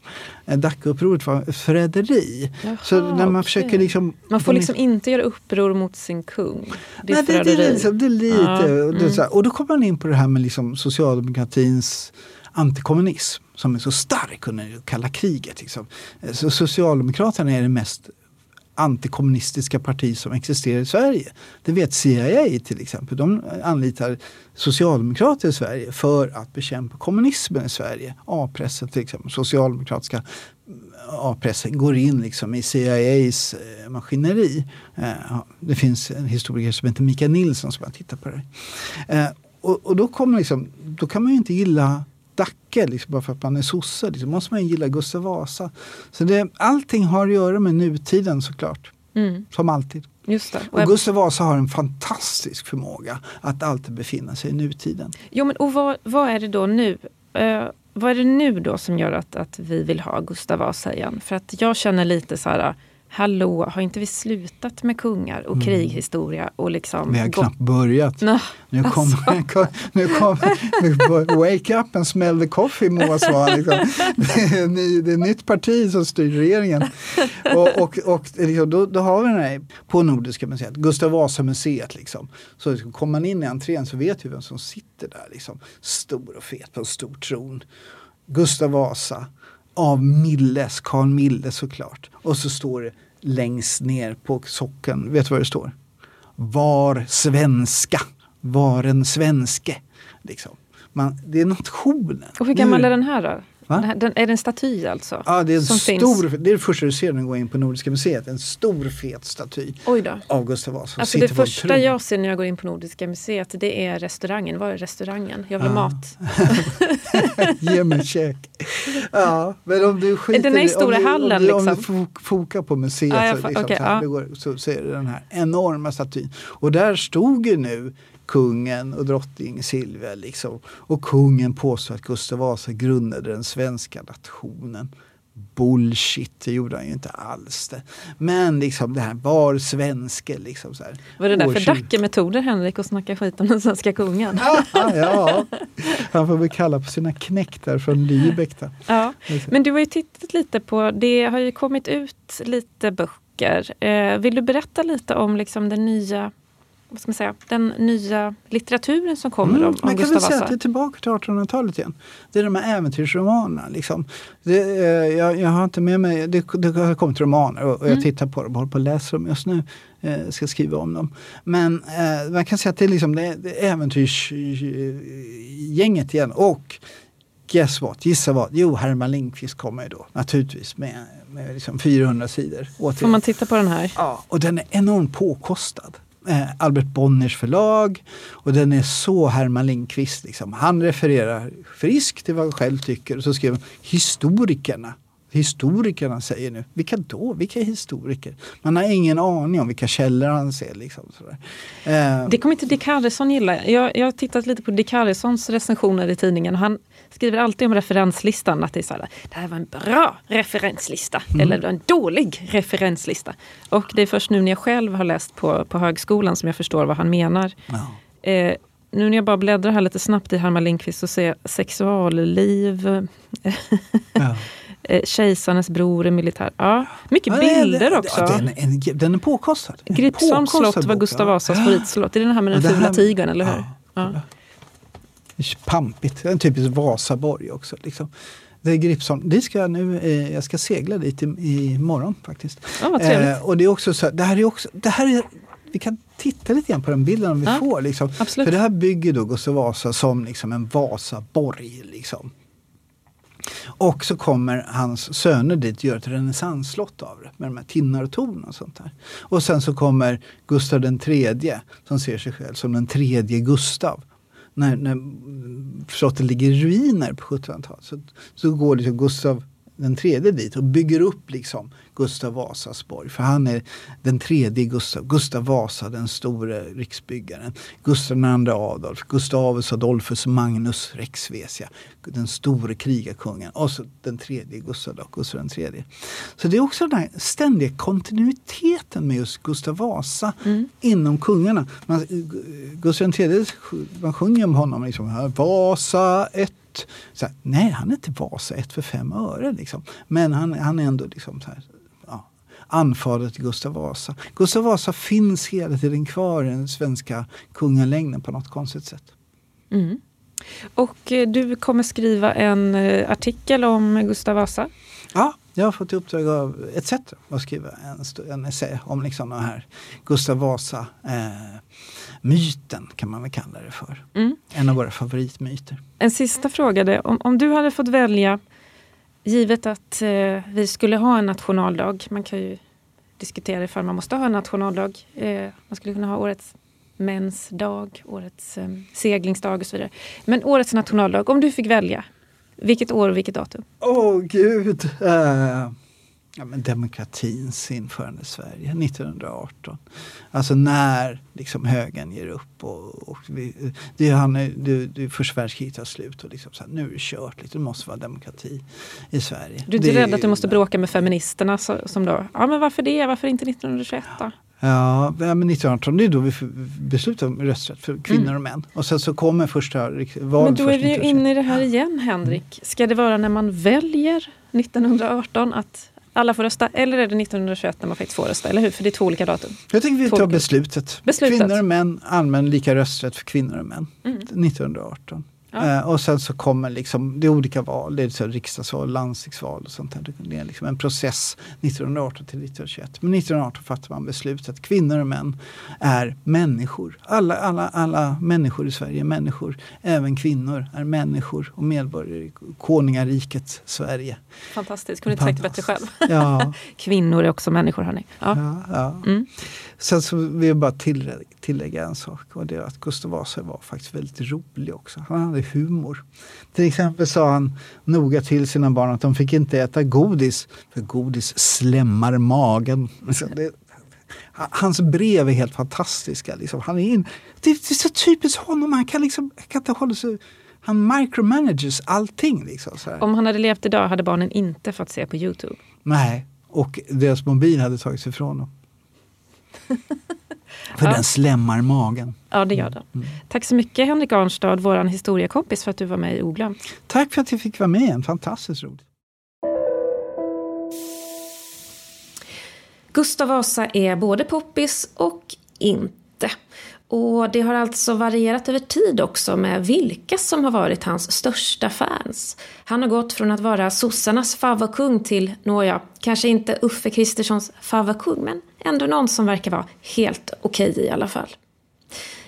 Dackeupproret var ett förräderi. Jaha, så när man okay. försöker liksom... Man får liksom inte göra uppror mot sin kung. Det är Nej, förräderi. Det, det, liksom, det är lite... Ah, det är så här. Och då kommer man in på det här med liksom socialdemokratins antikommunism som är så stark under kalla kriget. Liksom. Så socialdemokraterna är det mest... antikommunistiska parti som existerar i Sverige. Det vet C I A till exempel. De anlitar socialdemokrater i Sverige för att bekämpa kommunismen i Sverige. A-pressen till exempel. Socialdemokratiska A-pressen går in liksom i C I A:s eh, maskineri. Eh, det finns en historiker som heter Mikael Nilsson som har tittat på det. Eh, och, och då kommer liksom, då kan man ju inte gilla Dacke, liksom, bara för att man är sosse. Liksom, måste man gilla Gustav Vasa. Så det, allting har att göra med nutiden såklart. Mm. Som alltid. Just det. Och, och Gustav Vasa har en fantastisk förmåga att alltid befinna sig i nutiden. Jo, men och vad, vad är det då nu? Uh, vad är det nu då som gör att, att vi vill ha Gustav Vasa igen? För att jag känner lite så här... Hallå, har inte vi slutat med kungar och mm. krighistoria? Och liksom vi har knappt gå- börjat. Nå, nu kommer alltså. nu kommer wake up and smell the coffee, Moa, liksom. det, är ny, det är ett nytt parti som styr regeringen. Och, och, och liksom, då, då har vi den här på Nordiska museet, Gustav Vasa museet. Liksom. Så liksom, kommer man in i entrén så vet vi vem som sitter där. Liksom. Stor och fet på en stor tron. Gustav Vasa. Av Milles, Karl Milles såklart. Och så står det längst ner på socken. Vet du vad det står? Var svenska. Var en svenske. Liksom. Man, det är nationen. Och hur gammal är den här då? Den här, den, är det en staty alltså? Ja, det är en som stor, finns? Det är det första du ser när du går in på Nordiska museet. En stor fet staty av Gustav Vasa. Alltså det första jag ser när jag går in på Nordiska museet, det är restaurangen. Var är restaurangen? Jag vill ja. mat. Ge mig käk. Ja, men om du skiter, den här i stora om du, hallen om du, om du, liksom. Om du fokar på museet ja, jag, så, liksom, okay, så, här, ja. går, så ser du den här enorma statyn. Och där stod ju nu kungen och drottning Silvia liksom. Och kungen påstår att Gustav Vasa grundade den svenska nationen. Bullshit, det gjorde han ju inte alls det. Men liksom det här var svenske liksom så här. Var det där för Dacke-metoder, Henrik, att snacka skit om den svenska kungen? Ja, ja. Han får väl kalla på sina knäktar från Lübeck då. Ja, men du har ju tittat lite på, det har ju kommit ut lite böcker. Eh, vill du berätta lite om liksom den nya vad ska man säga, den nya litteraturen som kommer mm, av Gustav Vasa. Man kan väl säga att det är tillbaka till artonhundratalet igen. Det är de här äventyrsromanerna. Liksom. Det, eh, jag, jag har inte med mig, det, det har kommit romaner och, och jag mm. tittar på dem och håller på att läsa dem just nu. Eh, ska skriva om dem. Men eh, man kan säga att det är liksom det, det är äventyrsgänget igen. Och guess what, gissa vad? Jo, Herman Lindqvist kommer ju då naturligtvis med, med liksom fyrahundra sidor. Återigen. Får man titta på den här? Ja, och den är enormt påkostad. Albert Bonniers förlag, och den är så Herman Lindqvist liksom. Han refererar friskt till vad han själv tycker, och så skriver han historikerna historikerna säger nu, vilka då? Vilka historiker? Man har ingen aning om vilka källor han ser liksom, sådär. Eh. Det kommer inte Dick Harrison gilla. Jag, jag har tittat lite på Dick Harrisons recensioner i tidningen, och han skriver alltid om referenslistan att det är såhär, det här var en bra referenslista mm. eller en dålig referenslista, och det är först nu när jag själv har läst på, på högskolan som jag förstår vad han menar. Ja. eh, Nu när jag bara bläddrar här lite snabbt i Herman Lindqvist så ser jag sexualliv, ja. Kejsarnas bror är militär. Ja, mycket ja, bilder det, också. Den, en, den är påkostad. Gripsholm slott var Gustav Vasas favoritslott. Det är den här med den, den fula tigern, eller hur? Ja. Ja. Det är pampigt. En typisk Vasaborg också. Liksom. Det är Gripsholm. Det ska jag nu, eh, jag ska segla dit i, i morgon faktiskt. Ja, vad trevligt. Eh, och det är också så här, det här är också, det här är, vi kan titta lite grann på den bilden om vi ja, får. Liksom. För det här bygger då Gustav Vasa som liksom en Vasaborg liksom. Och så kommer hans söner dit och gör ett renässansslott av det, med de här tinnar och torn och sånt där. Och sen så kommer Gustav den tredje som ser sig själv som den tredje Gustav. När, när slottet ligger i ruiner på sjuttonhundratalet så, så går liksom Gustav den tredje dit och bygger upp liksom Gustav Vasas borg. För han är den tredje Gustav. Gustav Vasa, den stora riksbyggaren. Gustav den andre Adolf. Gustavus Adolfus Magnus Rex Vesia. Den stora krigarkungen. Och så den tredje Gustav och Gustav den tredje. Så det är också den här ständiga kontinuiteten med just Gustav Vasa mm. inom kungarna. Man, Gustav den tredje, man sjunger om honom liksom här, Vasa ett. Så här, nej, han är inte Vasa ett för fem öre liksom. Men han, han är ändå liksom så här, ja, anfadret till Gustav Vasa. Gustav Vasa finns hela tiden kvar i den svenska kungalängden på något konstigt sätt. Mm. Och eh, du kommer skriva en eh, artikel om Gustav Vasa? Ja, jag har fått i uppdrag av E T C att skriva en, en essä om liksom den här Gustav Vasa eh, myten kan man väl kalla det för. Mm. En av våra favoritmyter. En sista fråga det. Om, om du hade fått välja, givet att eh, vi skulle ha en nationaldag, man kan ju diskutera ifall man måste ha en nationaldag, eh, man skulle kunna ha årets mäns dag, årets eh, seglingsdag och så vidare. Men årets nationaldag, om du fick välja, vilket år och vilket datum? Åh oh, gud! Uh... Ja, men demokratins införande i Sverige nittonhundraarton. Alltså när liksom högern ger upp och, och vi, det är han det, det första världskriget tar slut och liksom så här, nu är det kört lite, det måste vara demokrati i Sverige. Du är inte rädd att du måste bråka med feministerna så, som då, ja men varför det, varför inte nittonhundratjugoett då? Ja, men nittonhundraarton, det är då vi beslutade om rösträtt för kvinnor mm. och män. Och sen så kommer första val. Men då är vi ju inne i det här igen, Henrik. Ska det vara när man väljer nittonhundraarton att alla får rösta, eller är det nittonhundratjugoett när man faktiskt får rösta, eller hur? För det är två olika datum. Jag tänker vi tar beslutet. beslutet. Kvinnor och män, allmän lika rösträtt för kvinnor och män. Mm. nittonhundraarton. Ja. Eh, och sen så kommer liksom, det är olika val, det är så riksdagsval, landstingsval och sånt där. Det är liksom en process nittonhundraarton till nittonhundratjugoett. Men nittonhundraarton fattar man beslutet att kvinnor och män är människor. Alla, alla, alla människor i Sverige är människor. Även kvinnor är människor och medborgare i konungariket Sverige. Fantastiskt, kunde inte sagt bättre själv. Ja. Kvinnor är också människor, hörni. Ja. Ja, ja. Mm. Sen så vill jag bara tillägga, tillägga en sak, och det är att Gustav Vasa var faktiskt väldigt rolig också. Han hade humor. Till exempel sa han noga till sina barn att de fick inte äta godis, för godis slämmar magen. Så det, hans brev är helt fantastiska. Liksom. Han är in, det, det är så typiskt honom. Han kan, liksom, kan inte hålla sig... Han micromanages allting. Liksom, så här. Om han hade levt idag hade barnen inte fått se på YouTube. Nej, och deras mobil hade tagits ifrån dem. För ja. Den slämmar magen. Ja, det gör den. Mm. Tack så mycket Henrik Arnstad, våran historiekompis, för att du var med i Oglömt. Tack för att du fick vara med, en fantastisk roligt. Gustav Vasa är både poppis och inte. hjälte. Och det har alltså varierat över tid också med vilka som har varit hans största fans. Han har gått från att vara sossarnas favakung till, nåja, kanske inte Uffe Kristerssons favakung, men ändå någon som verkar vara helt okej i alla fall.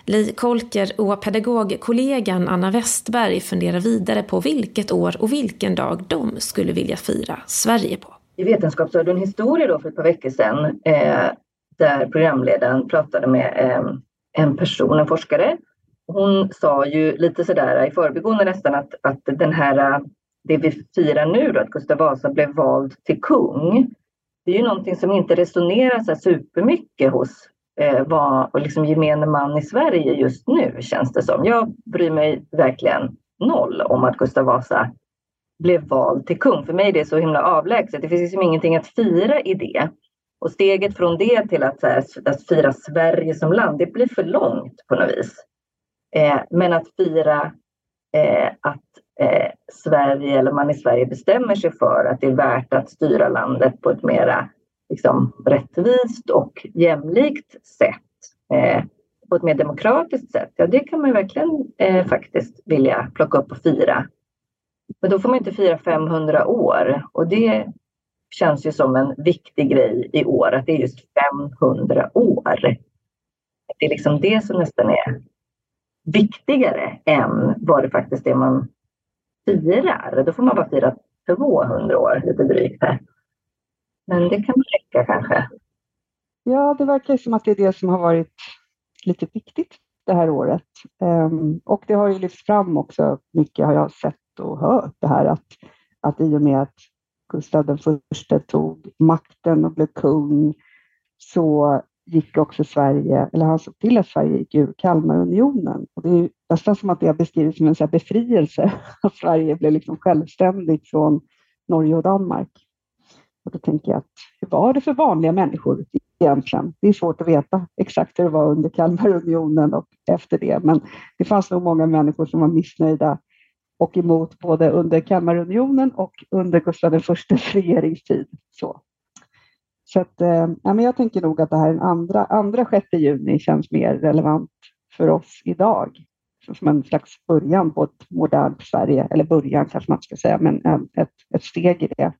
Li Kolker och pedagogkollegan Anna Westerberg funderar vidare på vilket år och vilken dag de skulle vilja fira Sverige på. I Vetenskapsradion historia då för ett par veckor sedan eh, där programledaren pratade med eh, en person, en forskare. Hon sa ju lite sådär i förbigående nästan att, att den här, det vi firar nu då, att Gustav Vasa blev vald till kung, det är ju någonting som inte resonerar så supermycket hos eh, vad, och liksom gemene man i Sverige just nu, känns det som. Jag bryr mig verkligen noll om att Gustav Vasa blev vald till kung. För mig är det så himla avlägset. Det finns liksom ingenting att fira i det. Och steget från det till att, så här, att fira Sverige som land, det blir för långt på något vis. Eh, men att fira eh, att eh, Sverige, eller man i Sverige bestämmer sig för att det är värt att styra landet på ett mera liksom, rättvist och jämlikt sätt. Eh, på ett mer demokratiskt sätt. Ja, det kan man ju verkligen eh, faktiskt vilja plocka upp och fira. Men då får man inte fira femhundra år. Och det känns ju som en viktig grej i år. Att det är just femhundra år. Det är liksom det som nästan är viktigare än vad det faktiskt är man firar. Då får man bara fira tvåhundra år lite drygt här. Men det kan räcka kanske. Ja, det verkar som att det är det som har varit lite viktigt det här året. Och det har ju lyfts fram också mycket, har jag sett och hört det här, att, att i och med att Gustav den första tog makten och blev kung, så gick också Sverige, eller han såg till att Sverige gick ur Kalmarunionen. Och det är ju nästan som att det har beskrivits som en så här befrielse, att Sverige blev liksom självständigt från Norge och Danmark. Och då tänker jag, att hur var det för vanliga människor egentligen? Det är svårt att veta exakt hur det var under Kalmarunionen och efter det, men det fanns nog många människor som var missnöjda och emot både under Kalmarunionen och under Gustav I:s regeringstid. Så, så att, eh, ja, men jag tänker nog att det här den andra, andra sjätte juni känns mer relevant för oss idag. Som en slags början på ett modernt Sverige, eller början kanske man ska säga, men ett, ett steg i det.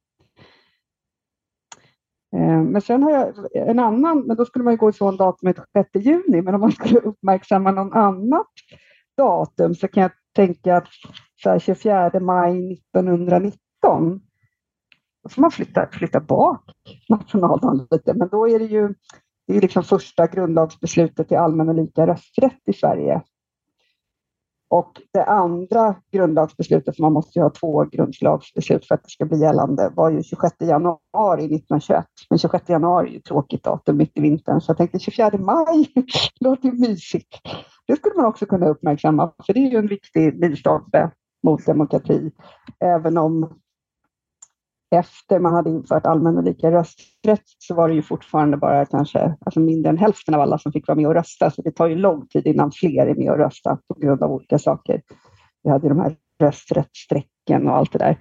Eh, men sen har jag en annan, men då skulle man ju gå ifrån datumet sjätte juni, men om man skulle uppmärksamma någon annat datum så kan jag tänka att så här, tjugofjärde maj nittonhundranitton, då får man flytta, flytta bak nationaldagen lite. Men då är det ju det är liksom första grundlagsbeslutet till allmän och lika rösträtt i Sverige. Och det andra grundlagsbeslutet, för man måste ju ha två grundlagsbeslut för att det ska bli gällande, var ju tjugosjätte januari nittonhundratjugoett. Men tjugosjätte januari är ju tråkigt datum mitt i vintern, så jag tänkte tjugofjärde maj, låter ju mysigt. Det skulle man också kunna uppmärksamma, för det är ju en viktig milstolpe mot demokrati. Även om efter man hade infört allmän och lika rösträtt så var det ju fortfarande bara kanske alltså mindre än hälften av alla som fick vara med och rösta. Så det tar ju lång tid innan fler är med och rösta på grund av olika saker. Vi hade ju de här rösträttsstrecken och allt det där.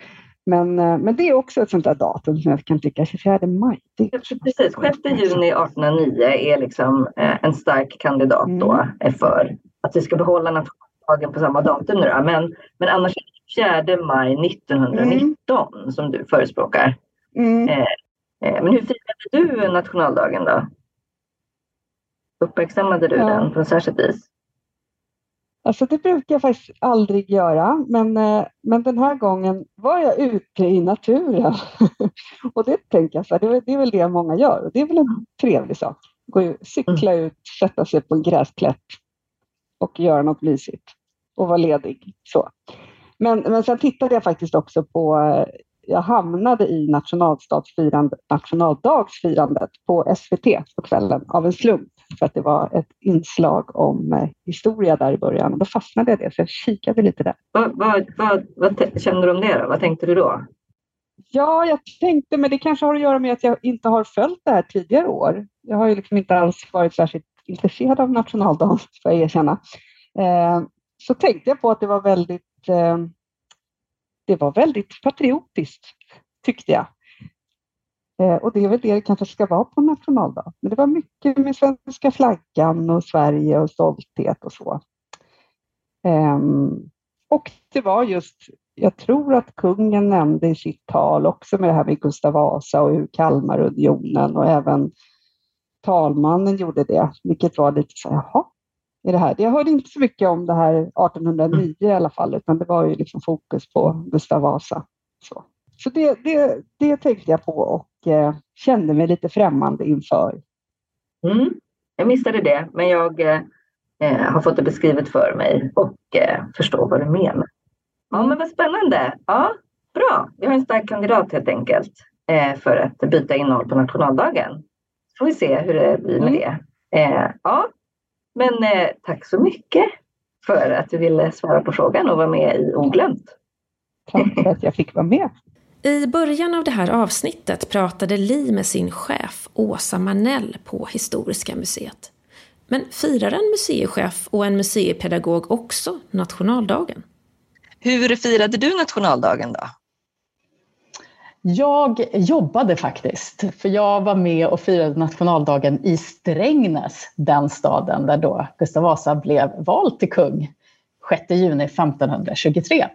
Men, men det är också ett sånt där datum som jag kan tycka, tjugofjärde maj. Det är... Precis, sjätte juni artonhundranio är liksom en stark kandidat då för att vi ska behålla nationaldagen på samma datum nu. Men, men annars fjärde maj nittonhundranitton mm. som du förespråkar. Mm. Eh, eh, men hur firade du nationaldagen då? Uppmärksammade du ja. den på särskilt vis? Alltså det brukar jag faktiskt aldrig göra. Men, eh, men den här gången var jag ute i naturen. Och det tänker jag så här, det, det är väl det många gör. Och det är väl en trevlig sak. Gå, cykla ut, sätta sig på en gräsplätt och göra något mysigt. Och vara ledig. Så. Men, men sen tittade jag faktiskt också på, jag hamnade i nationaldagsfirandet på S V T på kvällen av en slump. För att det var ett inslag om historia där i början. Och då fastnade jag det, så jag kikade lite där. Vad, vad, vad, vad t- kände du om det då? Vad tänkte du då? Ja, jag tänkte, men det kanske har att göra med att jag inte har följt det här tidigare år. Jag har ju liksom inte alls varit särskilt intresserad av nationaldagen, får jag erkänna. Eh, så tänkte jag på att det var väldigt det var väldigt patriotiskt, tyckte jag. Och det är väl det det kanske ska vara på nationaldag. Men det var mycket med svenska flaggan och Sverige och stolthet och så. Um, och det var just, jag tror att kungen nämnde i sitt tal också med det här med Gustav Vasa och hur Kalmarunionen, och även talmannen gjorde det. Vilket var lite så här, jaha, är det här? Jag hörde inte så mycket om det här arton hundra nio i alla fall, utan det var ju liksom fokus på Gustav Vasa. Så, så det, det, det tänkte jag på och eh, kände mig lite främmande inför. Mm. Jag missade det, men jag... Eh... har fått det beskrivet för mig och eh, förstår vad du menar. Ja, men vad spännande. Ja, bra. Vi har en stark kandidat helt enkelt eh, för att byta innehåll på nationaldagen. Får vi se hur det blir med det. Eh, ja, men eh, tack så mycket för att du ville svara på frågan och vara med i Oglömt. Tack för att jag fick vara med. I början av det här avsnittet pratade Li med sin chef Åsa Marnell på Historiska museet. Men firar en museichef och en museipedagog också nationaldagen? Hur firade du nationaldagen då? Jag jobbade faktiskt, för jag var med och firade nationaldagen i Strängnäs, den staden där då Gustav Vasa blev vald till kung sjätte juni femtonhundratjugotre.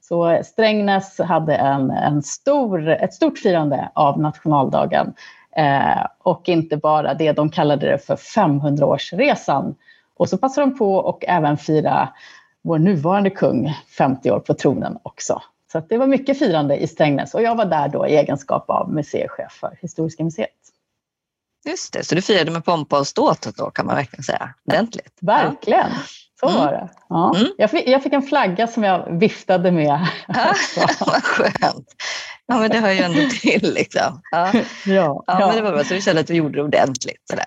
Så Strängnäs hade en, en stor, ett stort firande av nationaldagen. Eh, och inte bara det, de kallade det för femhundraårsresan. Och så passade de på och även fira vår nuvarande kung femtio år på tronen också. Så att det var mycket firande i Strängnäs. Och jag var där då i egenskap av museichef för Historiska museet. Just det, så du firade med pompa och ståt då, kan man verkligen säga. Ordentligt. Verkligen, så mm. var det. Ja. Mm. Jag, fick, jag fick en flagga som jag viftade med. Ja, vad skönt. Ja, men det hör ju ändå till liksom. Ja, ja, ja, ja. Men det var bra, så du kände att du gjorde det ordentligt. Sådär.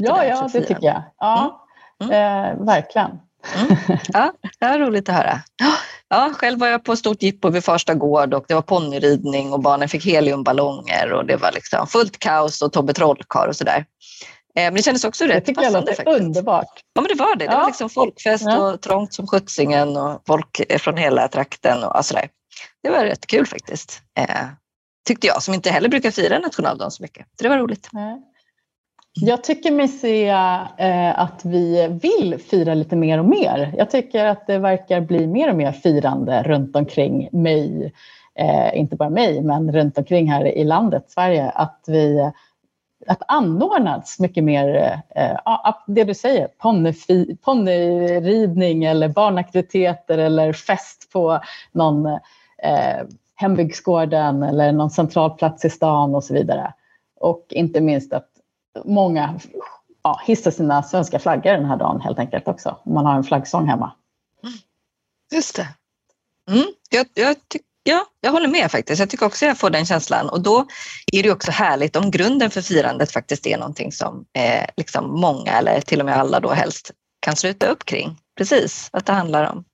Ja, ja, det tycker jag. Ja, mm. Mm. Eh, verkligen. Mm. Ja, det var roligt att höra. Ja, själv var jag på stort jippo vid Farsta gård och det var ponnyridning och barnen fick heliumballonger och det var liksom fullt kaos och Tobbe Trollkarl och sådär. Eh, men det kändes också rätt passande faktiskt. Det tycker jag låter underbart. Ja, men det var det. Det ja. var liksom folkfest ja. och trångt som skjutsingen och folk från hela trakten och sådär. Det var rätt kul faktiskt, eh, tyckte jag, som inte heller brukar fira nationaldagen så mycket. Så det var roligt. Mm. Jag tycker mig se eh, att vi vill fira lite mer och mer. Jag tycker att det verkar bli mer och mer firande runt omkring mig. Eh, inte bara mig, men runt omkring här i landet, Sverige. Att vi att anordnas mycket mer, eh, det du säger, ponnyfi, ponnyridning eller barnaktiviteter eller fest på någon... Eh, hembygdsgården eller någon central plats i stan och så vidare. Och inte minst att många ja, hissar sina svenska flaggor den här dagen helt enkelt också. Om man har en flaggsång hemma. Just det. Mm. Jag, jag, tyck, ja, jag håller med faktiskt. Jag tycker också jag får den känslan. Och då är det också härligt om grunden för firandet faktiskt är någonting som eh, liksom många eller till och med alla då helst kan sluta upp kring. Precis, att det handlar om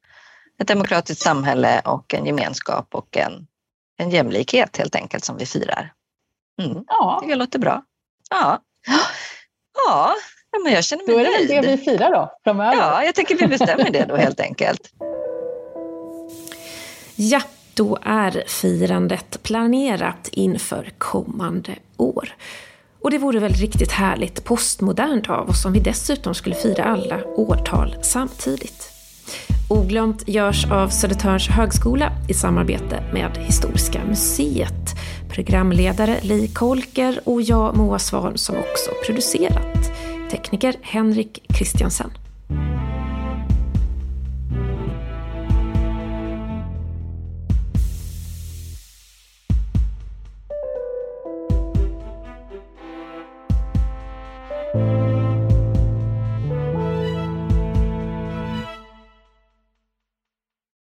ett demokratiskt samhälle och en gemenskap och en, en jämlikhet helt enkelt som vi firar. Mm. Ja. Det låter bra. Ja. Ja, men jag känner mig nöjd. Då är det väl det vi firar då framöver. Ja, jag tänker vi bestämmer det då helt enkelt. Ja, då är firandet planerat inför kommande år. Och det vore väl riktigt härligt postmodernt av oss om vi dessutom skulle fira alla årtal samtidigt. Oglömt görs av Södertörns högskola i samarbete med Historiska museet. Programledare Li Kolker och jag, Moa Svan, som också producerat. Tekniker Henrik Kristersson.